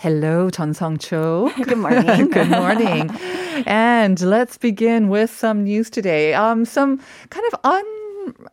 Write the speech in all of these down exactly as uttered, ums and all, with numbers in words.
Hello, Jeong Song-cho. Good morning. Good morning. And let's begin with some news today. Um, some kind of un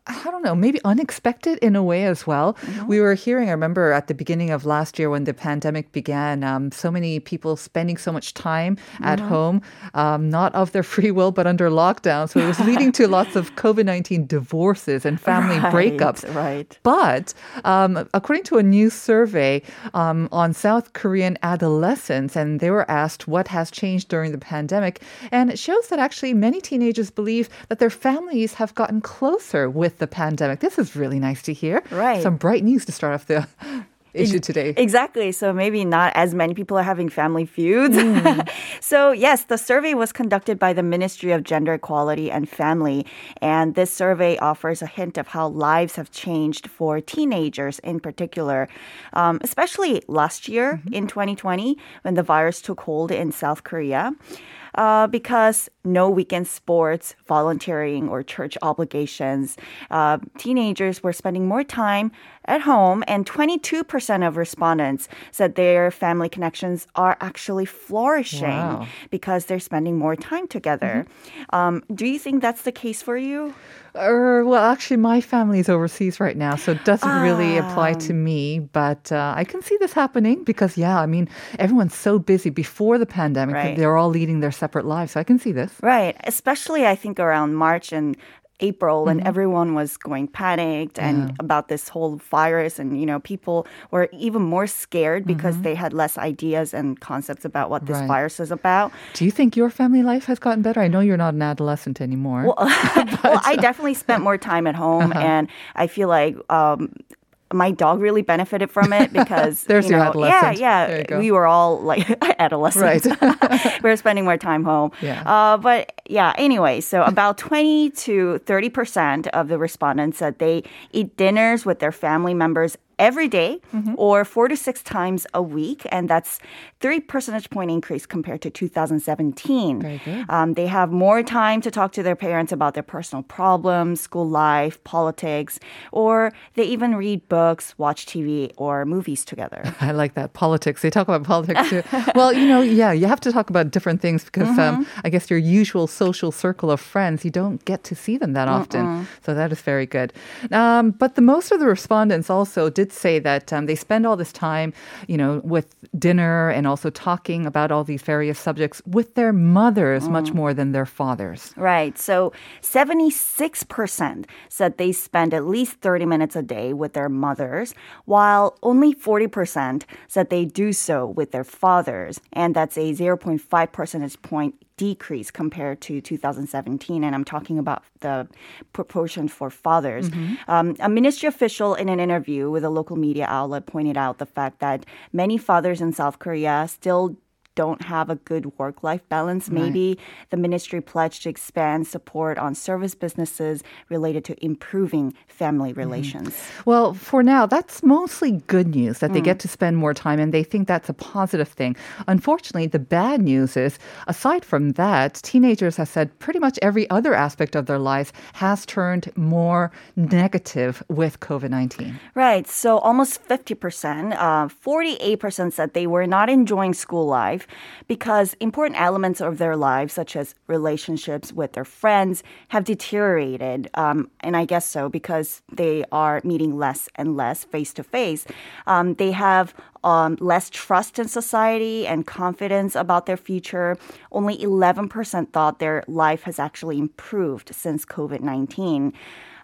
I don't know, maybe unexpected in a way as well. Mm-hmm. We were hearing, I remember at the beginning of last year when the pandemic began, um, so many people spending so much time at mm-hmm. home, um, not of their free will, but under lockdown. So it was leading to lots of COVID nineteen divorces and family right, breakups. Right. But um, according to a new survey um, on South Korean adolescents, and they were asked what has changed during the pandemic, and it shows that actually many teenagers believe that their families have gotten closer with the pandemic. This is really nice to hear. Right. Some bright news to start off the issue today. Exactly. So maybe not as many people are having family feuds. Mm. So yes, the survey was conducted by the Ministry of Gender Equality and Family. And this survey offers a hint of how lives have changed for teenagers in particular, um, especially last year mm-hmm. in twenty twenty when the virus took hold in South Korea. Uh, because no weekend sports, volunteering, or church obligations. Uh, teenagers were spending more time at home, and twenty-two percent of respondents said their family connections are actually flourishing wow. because they're spending more time together. Mm-hmm. Um, do you think that's the case for you? Uh, well, actually, my family is overseas right now, so it doesn't um, really apply to me. But uh, I can see this happening because, yeah, I mean, everyone's so busy before the pandemic. Right. They're all leading their separate lives. So I can see this. Right. Especially, I think, around March and April mm-hmm. and everyone was going panicked yeah. and about this whole virus, and you know people were even more scared because mm-hmm. they had less ideas and concepts about what this right. virus is about. Do you think your family life has gotten better? I know you're not an adolescent anymore. Well, but, well I definitely spent more time at home uh-huh. and I feel like um my dog really benefited from it because there's you know, your adolescent. Yeah, yeah. We were all like adolescents. Right. We were spending more time home. Yeah. Uh, but yeah, anyway, so about twenty to thirty percent of the respondents said they eat dinners with their family members every day mm-hmm. or four to six times a week. And that's three percentage point increase compared to two thousand seventeen. Very good. Um, they have more time to talk to their parents about their personal problems, school life, politics, or they even read books, watch T V or movies together. I like that. Politics. They talk about politics too. Well, you know, yeah, you have to talk about different things because mm-hmm. um, I guess your usual social circle of friends, you don't get to see them that often. Mm-mm. So that is very good. Um, but the most of the respondents also did say that um, they spend all this time, you know, with dinner and also talking about all these various subjects with their mothers mm. much more than their fathers. Right. So seventy-six percent said they spend at least thirty minutes a day with their mothers, while only forty percent said they do so with their fathers. And that's a zero point five percentage point decrease compared to two thousand seventeen, and I'm talking about the proportion for fathers. Mm-hmm. Um, a ministry official in an interview with a local media outlet pointed out the fact that many fathers in South Korea still don't have a good work-life balance. Maybe right. the ministry pledged to expand support on service businesses related to improving family relations. Mm. Well, for now, that's mostly good news that mm. they get to spend more time and they think that's a positive thing. Unfortunately, the bad news is, aside from that, teenagers have said pretty much every other aspect of their lives has turned more negative with COVID nineteen. Right. So almost fifty percent, uh, forty-eight percent said they were not enjoying school life because important elements of their lives, such as relationships with their friends, have deteriorated. Um, and I guess so because they are meeting less and less face-to-face. Um, they have um, less trust in society and confidence about their future. Only eleven percent thought their life has actually improved since COVID nineteen.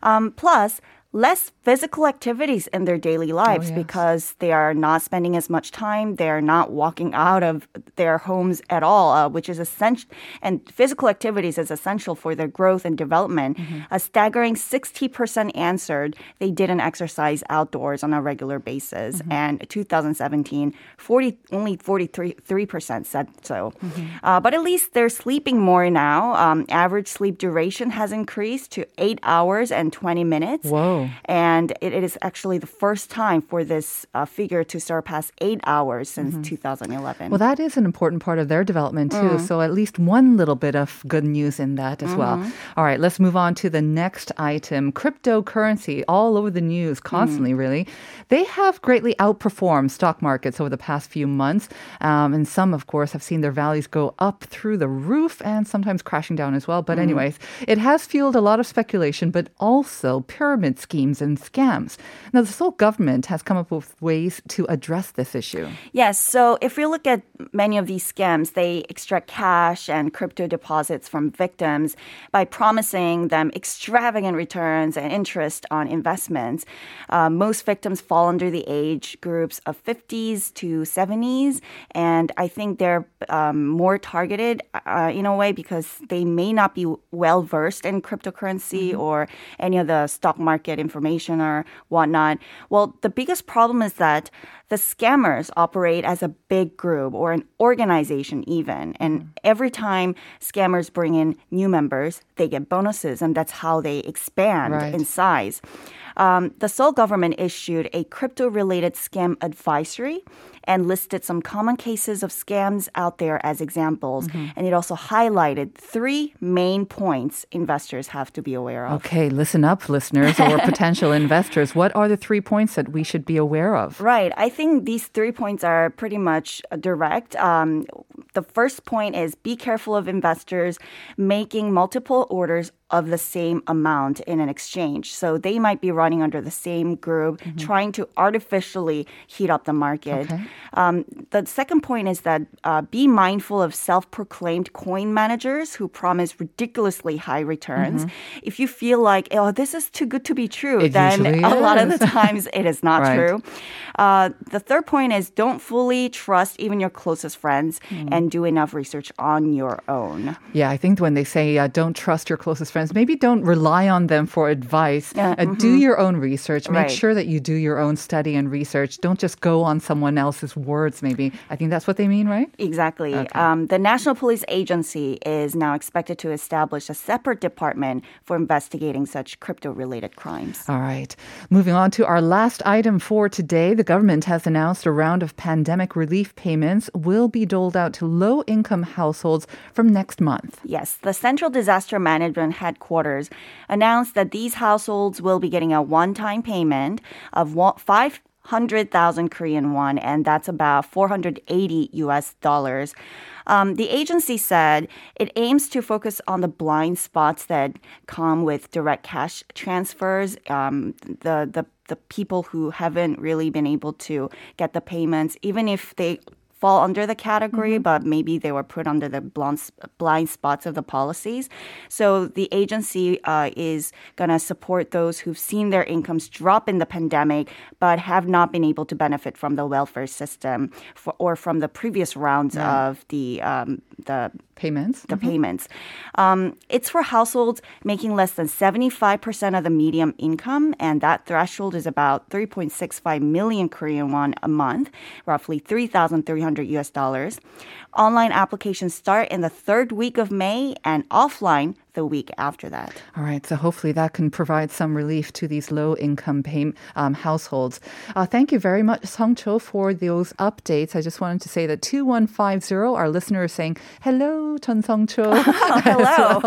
Um, plus, less physical activities in their daily lives oh, yes. because they are not spending as much time. They are not walking out of their homes at all, uh, which is essential. And physical activities is essential for their growth and development. Mm-hmm. A staggering sixty percent answered they didn't exercise outdoors on a regular basis. Mm-hmm. And two thousand seventeen, forty, only forty-three percent said so. Mm-hmm. Uh, but at least they're sleeping more now. Um, average sleep duration has increased to eight hours and twenty minutes. Whoa. Oh. And it, it is actually the first time for this uh, figure to surpass eight hours since mm-hmm. two thousand eleven. Well, that is an important part of their development, too. Mm. So at least one little bit of good news in that as mm-hmm. well. All right, let's move on to the next item. Cryptocurrency, all over the news constantly, mm. really. They have greatly outperformed stock markets over the past few months. Um, and some, of course, have seen their values go up through the roof and sometimes crashing down as well. But mm. anyways, it has fueled a lot of speculation, but also pyramid schemes and scams. Now, the Seoul government has come up with ways to address this issue. Yes. So if you look at many of these scams, they extract cash and crypto deposits from victims by promising them extravagant returns and interest on investments. Uh, most victims fall under the age groups of fifties to seventies. And I think they're um, more targeted uh, in a way because they may not be well-versed in cryptocurrency mm-hmm. or any of the stock market information or whatnot. Well, the biggest problem is that the scammers operate as a big group or an organization even. And every time scammers bring in new members, they get bonuses, and that's how they expand right. in size. Um, the Seoul government issued a crypto-related scam advisory and listed some common cases of scams out there as examples. Mm-hmm. And it also highlighted three main points investors have to be aware of. Okay, listen up, listeners, or potential investors. What are the three points that we should be aware of? Right. I think these three points are pretty much direct. Um, the first point is be careful of investors making multiple orders of the same amount in an exchange. So they might be running under the same group, mm-hmm. trying to artificially heat up the market. Okay. Um, the second point is that uh, be mindful of self-proclaimed coin managers who promise ridiculously high returns. Mm-hmm. If you feel like, oh, this is too good to be true, it then a is. lot of the times it is not right. true. Uh, the third point is don't fully trust even your closest friends mm. and do enough research on your own. Yeah, I think when they say uh, don't trust your closest friends, maybe don't rely on them for advice. Yeah, uh, mm-hmm. Do your own research. Make right. sure that you do your own study and research. Don't just go on someone else's words, maybe. I think that's what they mean, right? Exactly. Okay. Um, the National Police Agency is now expected to establish a separate department for investigating such crypto-related crimes. All right. Moving on to our last item for today. The government has announced a round of pandemic relief payments will be doled out to low-income households from next month. Yes. The Central Disaster Management Headquarters announced that these households will be getting a one-time payment of five one hundred thousand Korean won, and that's about four hundred eighty U S dollars. Um, the agency said it aims to focus on the blind spots that come with direct cash transfers, um, the, the, the people who haven't really been able to get the payments, even if they fall under the category, mm-hmm. but maybe they were put under the blind, blind spots of the policies. So the agency uh, is going to support those who've seen their incomes drop in the pandemic, but have not been able to benefit from the welfare system for, or from the previous rounds yeah. of the um, the payments. The mm-hmm. payments. Um, it's for households making less than seventy-five percent of the median income, and that threshold is about three point six five million Korean won a month, roughly three thousand three hundred U S dollars. Online applications start in the third week of May and offline the week after that. All right. So hopefully that can provide some relief to these low-income pay, um, households. Uh, thank you very much, Song-cho, for those updates. I just wanted to say that two one five zero, our listener, is saying, hello, Jeong Song-cho. Oh, hello.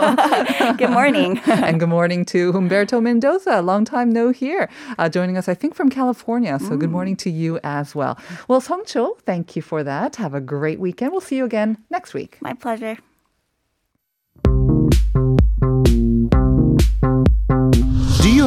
So, good morning. And good morning to Humberto Mendoza, long time no here, uh, joining us, I think, from California. So mm. good morning to you as well. Well, Song-cho, thank you for that. Have a great weekend. We'll see you again next week. My pleasure. Do you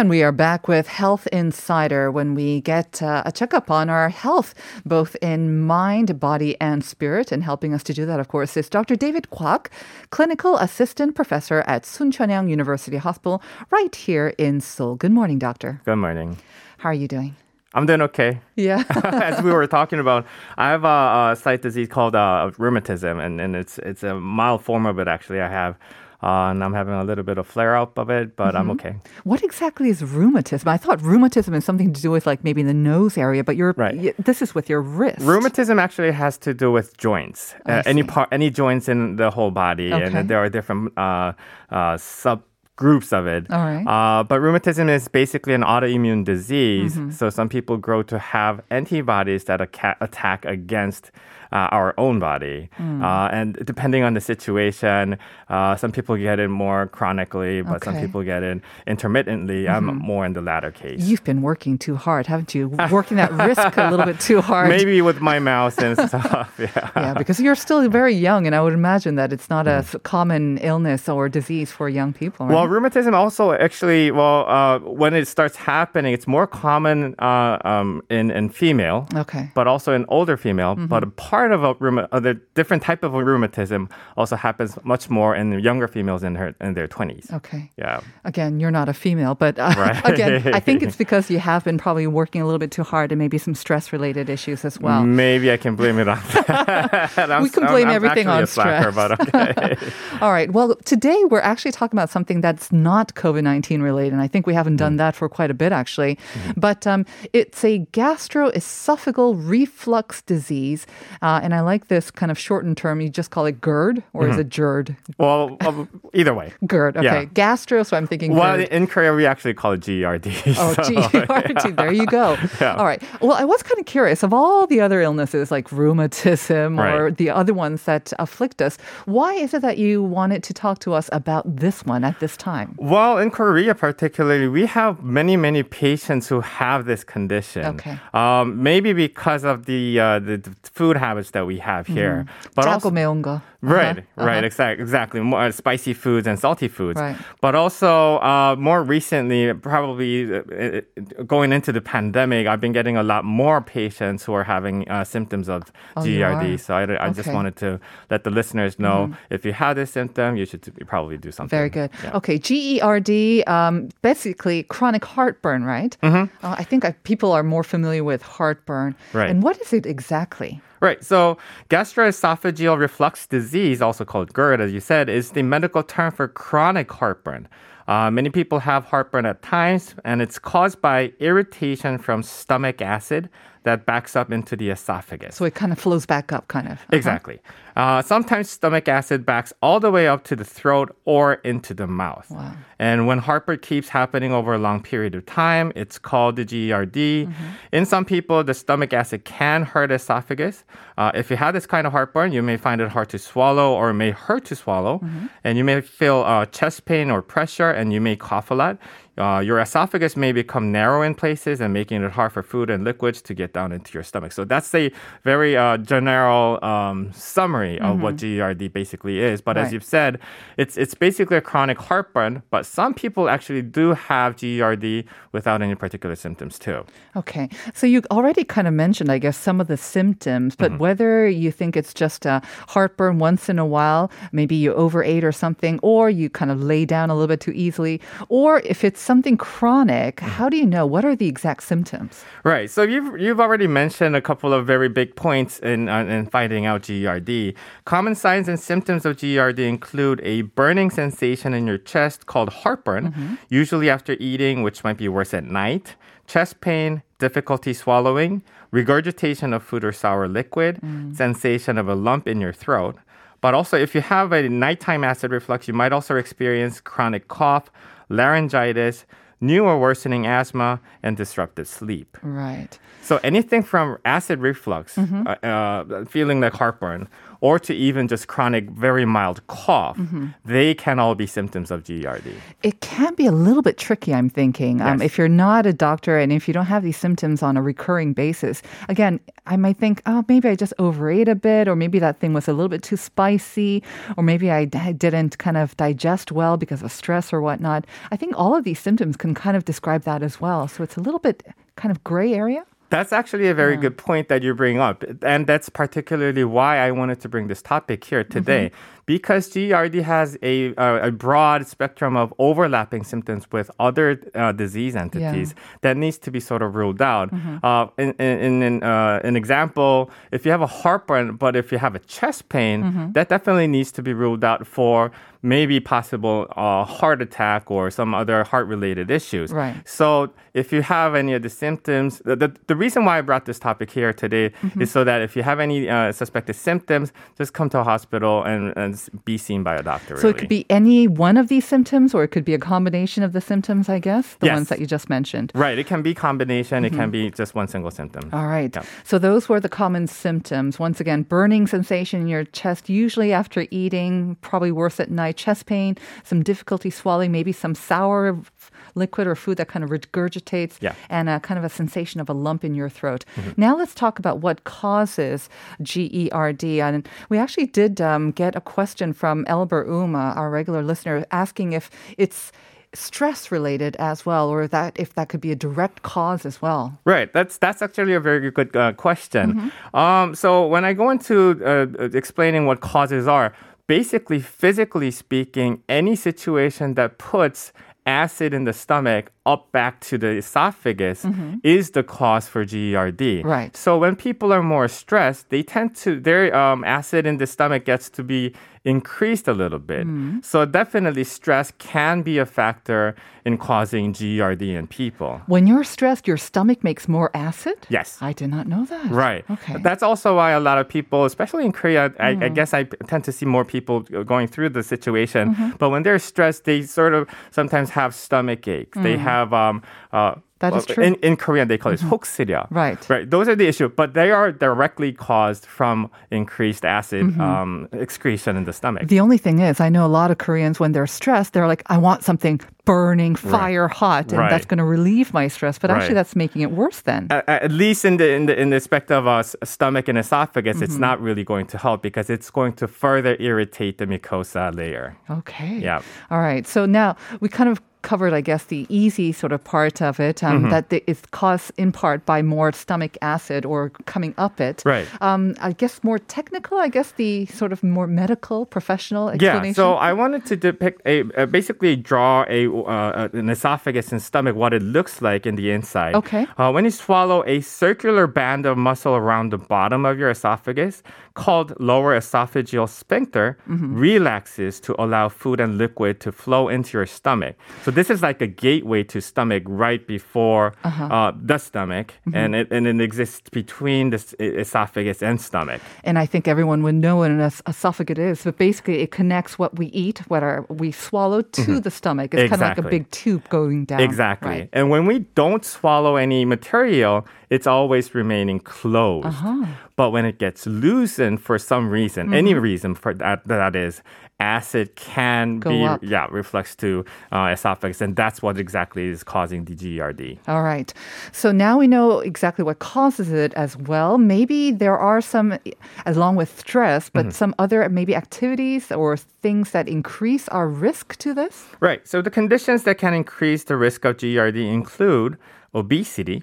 And we are back with Health Insider when we get uh, a checkup on our health, both in mind, body, and spirit. And helping us to do that, of course, is Doctor David Kwak, Clinical Assistant Professor at Suncheonyang University Hospital, right here in Seoul. Good morning, Doctor. Good morning. How are you doing? I'm doing okay. Yeah. As we were talking about, I have a, a slight disease called uh, rheumatism, and, and it's it's a mild form of it, actually, I have. Uh, and I'm having a little bit of flare-up of it, but mm-hmm. I'm okay. What exactly is rheumatism? I thought rheumatism is something to do with like maybe the nose area, but you're, right. y- this is with your wrist. Rheumatism actually has to do with joints, uh, any part, any joints in the whole body, okay. and there are different uh, uh, sub. groups of it. All right. Uh, but rheumatism is basically an autoimmune disease. Mm-hmm. So some people grow to have antibodies that aca- attack against uh, our own body. Mm. Uh, and depending on the situation, uh, some people get it more chronically, but okay. some people get it intermittently. Mm-hmm. I'm more in the latter case. You've been working too hard, haven't you? Working that risk a little bit too hard. Maybe with my mouse and stuff. Yeah. yeah, because you're still very young, and I would imagine that it's not a mm. common illness or disease for young people, right? Well, rheumatism also actually, well, uh, when it starts happening, it's more common uh, um, in, in female, okay. but also in older female. Mm-hmm. But a part of a rheuma- the different type of rheumatism also happens much more in younger females in her in their twenties. Okay. Yeah. Again, you're not a female, but uh, right. again, I think it's because you have been probably working a little bit too hard and maybe some stress-related issues as well. Maybe I can blame it on that. we can blame I'm, everything I'm on slacker, stress. But okay. All right. Well, today we're actually talking about something that it's not covid nineteen related, and I think we haven't done that for quite a bit, actually. Mm-hmm. But um, it's a gastroesophageal reflux disease, uh, and I like this kind of shortened term. You just call it GERD, or mm-hmm. is it GERD? Well, um, either way. GERD, okay. Yeah. Gastro, so I'm thinking well, GERD. Well, in Korea, we actually call it G E R D. Oh, so, G E R D, yeah. There you go. Yeah. All right. Well, I was kind of curious, of all the other illnesses like rheumatism right. or the other ones that afflict us, why is it that you wanted to talk to us about this one at this time? Well, in Korea particularly, we have many, many patients who have this condition. Okay. Um, maybe because of the, uh, the food habits that we have here. Mm-hmm. But also, 매운 거. Right, uh-huh. right, uh-huh. exactly. exactly. More spicy foods and salty foods. Right. But also, uh, more recently, probably uh, going into the pandemic, I've been getting a lot more patients who are having uh, symptoms of oh, G E R D. So I, I okay. just wanted to let the listeners know, mm-hmm. if you have this symptom, you should probably do something. Very good. Yeah. Okay. G E R D, um, basically chronic heartburn, right? Mm-hmm. Uh, I think I, people are more familiar with heartburn. Right. And what is it exactly? Right. So gastroesophageal reflux disease, also called GERD, as you said, is the medical term for chronic heartburn. Uh, many people have heartburn at times, and it's caused by irritation from stomach acid that backs up into the esophagus. So it kind of flows back up, kind of. Uh-huh. Exactly. Uh, sometimes stomach acid backs all the way up to the throat or into the mouth. Wow. And when heartburn keeps happening over a long period of time, it's called the G E R D. Mm-hmm. In some people, the stomach acid can hurt esophagus. Uh, if you have this kind of heartburn, you may find it hard to swallow or may hurt to swallow. Mm-hmm. And you may feel uh, chest pain or pressure, and you may cough a lot. Uh, your esophagus may become narrow in places and making it hard for food and liquids to get down into your stomach. So that's a very uh, general um, summary of mm-hmm. what G E R D basically is. But right. as you've said, it's it's basically a chronic heartburn, but some people actually do have G E R D without any particular symptoms too. Okay. So you already kind of mentioned, I guess, some of the symptoms, but mm-hmm. whether you think it's just a heartburn once in a while, maybe you overate or something, or you kind of lay down a little bit too easily, or if it's something chronic, how do you know? What are the exact symptoms? Right. So you've you've already mentioned a couple of very big points in uh, in finding out G E R D. Common signs and symptoms of G E R D include a burning sensation in your chest called heartburn, mm-hmm. usually after eating, which might be worse at night, chest pain, difficulty swallowing, regurgitation of food or sour liquid, mm. sensation of a lump in your throat. But also, if you have a nighttime acid reflux, you might also experience chronic cough, laryngitis, new or worsening asthma, and disrupted sleep. Right. So anything from acid reflux, mm-hmm. uh, uh, feeling like heartburn, or to even just chronic, very mild cough, mm-hmm. they can all be symptoms of G E R D. It can be a little bit tricky, I'm thinking. Yes. Um, if you're not a doctor and if you don't have these symptoms on a recurring basis, again, I might think, oh, maybe I just overate a bit, or maybe that thing was a little bit too spicy, or maybe I d- didn't kind of digest well because of stress or whatnot. I think all of these symptoms can kind of describe that as well. So it's a little bit kind of gray area. That's actually a very yeah. good point that you're bringing up. And that's particularly why I wanted to bring this topic here today. Mm-hmm. Because G E R D has a, uh, a broad spectrum of overlapping symptoms with other uh, disease entities yeah. that needs to be sort of ruled out. Mm-hmm. Uh, in in, in uh, an example, if you have a heartburn, but if you have a chest pain, mm-hmm. that definitely needs to be ruled out for maybe possible uh, heart attack or some other heart-related issues. Right. So if you have any of the symptoms, the, the, the reason why I brought this topic here today mm-hmm. is so that if you have any uh, suspected symptoms, just come to a hospital and, and be seen by a doctor. Really. So it could be any one of these symptoms, or it could be a combination of the symptoms, I guess, the yes. ones that you just mentioned. Right. It can be combination. Mm-hmm. It can be just one single symptom. All right. Yep. So those were the common symptoms. Once again, burning sensation in your chest, usually after eating, probably worse at night, chest pain, some difficulty swallowing, maybe some sour liquid or food that kind of regurgitates, yeah. and a kind of a sensation of a lump in your throat. Mm-hmm. Now let's talk about what causes G E R D. And we actually did um, get a question from Elber Uma, our regular listener, asking if it's stress-related as well, or that if that could be a direct cause as well. Right. That's that's actually a very good uh, question. Mm-hmm. Um, so when I go into uh, explaining what causes are, basically, physically speaking, any situation that puts acid in the stomach up back to the esophagus mm-hmm. is the cause for G E R D. Right. So when people are more stressed, they tend to, their um, acid in the stomach gets to be increased a little bit. Mm-hmm. So definitely stress can be a factor in causing G E R D in people. When you're stressed, your stomach makes more acid? Yes. I did not know that. Right. Okay. That's also why a lot of people, especially in Korea, I, mm-hmm. I guess I tend to see more people going through the situation. Mm-hmm. But when they're stressed, they sort of sometimes have stomach aches. Mm-hmm. They have... Um, uh, That well, is true. In, in Korean, they call it mm-hmm. hoksuria. Right. Right. Those are the issue, but they are directly caused from increased acid mm-hmm. um, excretion in the stomach. The only thing is, I know a lot of Koreans, when they're stressed, they're like, I want something burning, fire right. hot, and right. that's going to relieve my stress. But right. actually, that's making it worse then. At, at least in the in the, in the aspect of uh, stomach and esophagus, mm-hmm. it's not really going to help because it's going to further irritate the mucosa layer. Okay. Yeah. All right. So now we kind of covered, I guess, the easy sort of part of it, um, mm-hmm. that it's caused in part by more stomach acid or coming up it. Right. Um, I guess more technical, I guess the sort of more medical, professional explanation. Yeah, so I wanted to depict, a, uh, basically draw a, uh, an esophagus and stomach, what it looks like in the inside. Okay. Uh, when you swallow, a circular band of muscle around the bottom of your esophagus called lower esophageal sphincter mm-hmm. relaxes to allow food and liquid to flow into your stomach. So So this is like a gateway to stomach right before uh-huh. uh, the stomach, mm-hmm. and, it, and it exists between the esophagus and stomach. And I think everyone would know what an es- esophagus is, but basically it connects what we eat, what our, we swallow, to mm-hmm. the stomach. It's exactly. kind of like a big tube going down. Exactly. Right. And when we don't swallow any material, it's always remaining closed. Uh-huh. But when it gets loosened for some reason, mm-hmm. any reason for that, that is, acid can Go be, up. yeah, reflux to uh, esophagus, and that's what exactly is causing the G E R D. All right. So now we know exactly what causes it as well. Maybe there are some, along with stress, but mm-hmm. some other maybe activities or things that increase our risk to this? Right. So the conditions that can increase the risk of G E R D include obesity,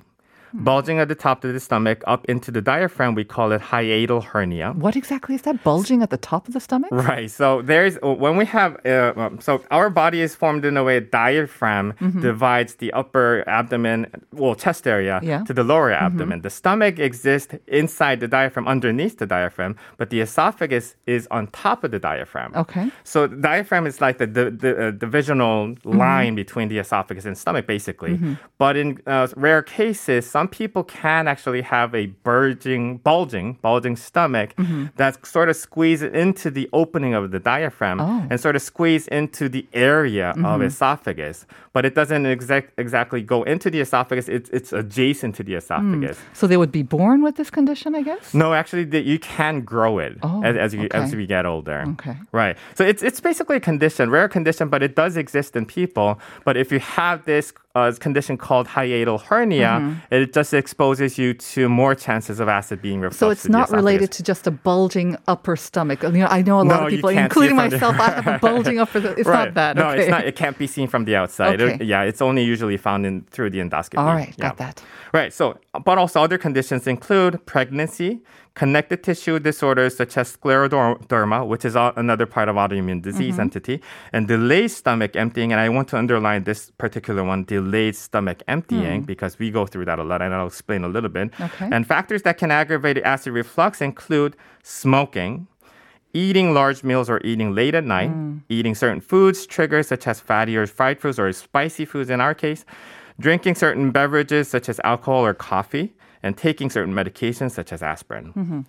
bulging at the top of the stomach up into the diaphragm. We call it hiatal hernia. What exactly is that? Bulging at the top of the stomach? Right. So there's when we have uh, so our body is formed in a way. Diaphragm mm-hmm. divides the upper abdomen, well, chest area, yeah. to the lower abdomen. Mm-hmm. The stomach exists inside the diaphragm, underneath the diaphragm, but the esophagus is on top of the diaphragm. Okay. So the diaphragm is like the the, the uh, divisional mm-hmm. line between the esophagus and stomach, basically. Mm-hmm. But in uh, rare cases, some some people can actually have a bulging, bulging, bulging stomach mm-hmm. that sort of squeezes into the opening of the diaphragm oh. and sort of squeeze into the area mm-hmm. of esophagus. But it doesn't exact, exactly go into the esophagus. It's, it's adjacent to the esophagus. Mm. So they would be born with this condition, I guess? No, actually, the, you can grow it oh, as, as, you, okay. as we get older. Okay. Right. So it's, it's basically a condition, rare condition, but it does exist in people. But if you have this uh, condition called hiatal hernia, mm-hmm. it just exposes you to more chances of acid being refluxed. So it's not related to just a bulging upper stomach. You know, I know a lot no, of people, including myself, the... I have a bulging upper stomach. It's right. not that. No, okay. it's not. It can't be seen from the outside. Okay. It, yeah, it's only usually found in, through the endoscopy. All right, yeah. got that. Right, so, but also other conditions include pregnancy, connective tissue disorders such as scleroderma, which is another part of autoimmune disease mm-hmm. entity, and delayed stomach emptying. And I want to underline this particular one, delayed stomach emptying, mm. because we go through that a lot, and I'll explain a little bit. Okay. And factors that can aggravate acid reflux include smoking, eating large meals or eating late at night, mm. eating certain foods, triggers such as fatty or fried foods or spicy foods in our case, drinking certain beverages such as alcohol or coffee, and taking certain medications such as aspirin. Mm-hmm.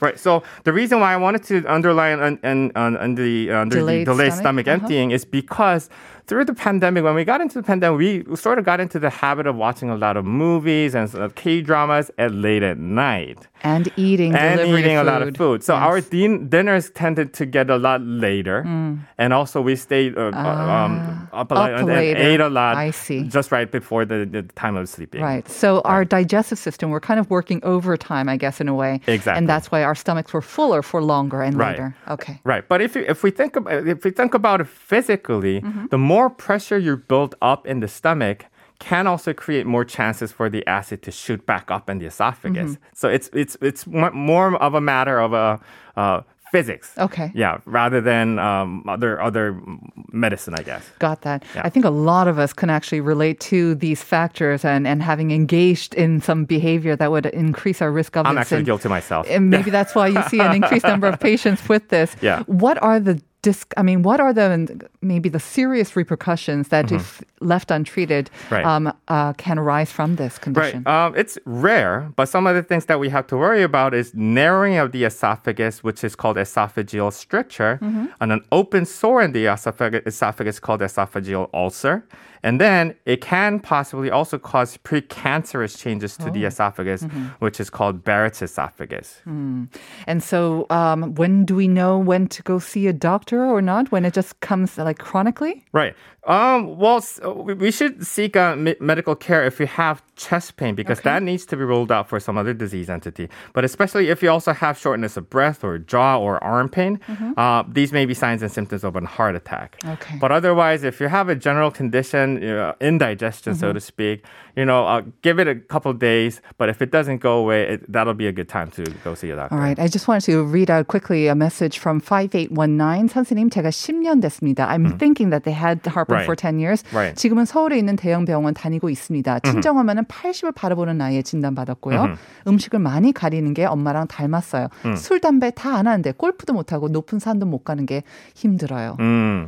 Right. So the reason why I wanted to underline on, on, on, on the, uh, under delayed the delayed stomach, stomach uh-huh. emptying is because through the pandemic, when we got into the pandemic, we sort of got into the habit of watching a lot of movies and sort of K-dramas at late at night. And eating And eating food. a lot of food. So yes. our din- dinners tended to get a lot later. Mm. And also we stayed uh, uh, um, up, up and, later and ate a lot. I see. Just right before the, the time of sleeping. Right. So right. our digestive system, we're kind of working overtime, I guess, in a way. Exactly. And that's why our stomachs were fuller for longer and right. later. Okay. Right. But if, you, if, we think about, if we think about it physically, mm-hmm. the more pressure you build up in the stomach can also create more chances for the acid to shoot back up in the esophagus. Mm-hmm. So it's it's it's more of a matter of a uh, physics. Okay. Yeah, rather than um, other other medicine, I guess. Got that. Yeah. I think a lot of us can actually relate to these factors and, and having engaged in some behavior that would increase our risk of I'm actually and, guilty myself. And maybe that's why you see an increased number of patients with this. Yeah. What are the I mean, what are the maybe the serious repercussions that, mm-hmm. if left untreated, right. um, uh, can arise from this condition? Right. Um, it's rare, but some of the things that we have to worry about is narrowing of the esophagus, which is called esophageal stricture, mm-hmm. and an open sore in the esophagus, esophagus called esophageal ulcer. And then it can possibly also cause precancerous changes to oh. the esophagus, mm-hmm. which is called Barrett's esophagus. Mm. And so um, when do we know when to go see a doctor or not? When it just comes like chronically? Right. Um, well, we should seek uh, medical care if you have chest pain, because okay. that needs to be ruled out for some other disease entity. But especially if you also have shortness of breath or jaw or arm pain, mm-hmm. uh, these may be signs and symptoms of a heart attack. Okay. But otherwise, if you have a general condition, Uh, indigestion, mm-hmm. so to speak, you know, uh, give it a couple days, but if it doesn't go away, it, that'll be a good time to go see a doctor. All right. I just wanted to read out quickly a message from five eight one nine. 선생님, 제가 ten 년 됐습니다. I'm mm-hmm. thinking that they had heartburn right. for ten years. Right. 지금은 서울에 있는 대형 병원 다니고 있습니다. Mm-hmm. 친정엄마는 eighty을 바라보는 나이에 진단받았고요. Mm-hmm. 음식을 많이 가리는 게 엄마랑 닮았어요. Mm-hmm. 술, 담배 다 안 하는데 골프도 못하고 높은 산도 못 가는 게 힘들어요. Mm-hmm.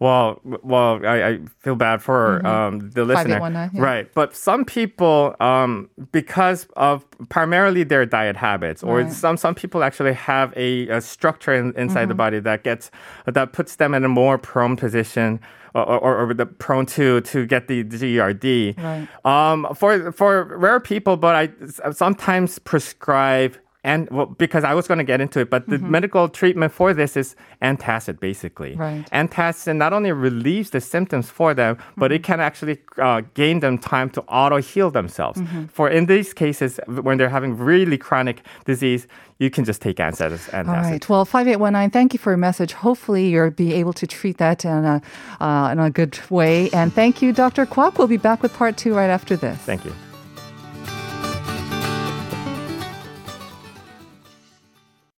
Well, well, I, I feel bad for mm-hmm. um, the listener, yeah. right? But some people, um, because of primarily their diet habits, or right. some some people actually have a, a structure in, inside mm-hmm. the body that gets that puts them in a more prone position. Or, or, or the prone to to get the G E R D right. um, for for rare people, but I sometimes prescribe. And well, because I was going to get into it, but the mm-hmm. medical treatment for this is antacid, basically. Right. Antacid not only relieves the symptoms for them, mm-hmm. but it can actually uh, gain them time to auto-heal themselves. Mm-hmm. For in these cases, when they're having really chronic disease, you can just take antacid. All right. Well, five eight one nine, thank you for your message. Hopefully, you'll be able to treat that in a, uh, in a good way. And thank you, Doctor Kwak. We'll be back with part two right after this. Thank you.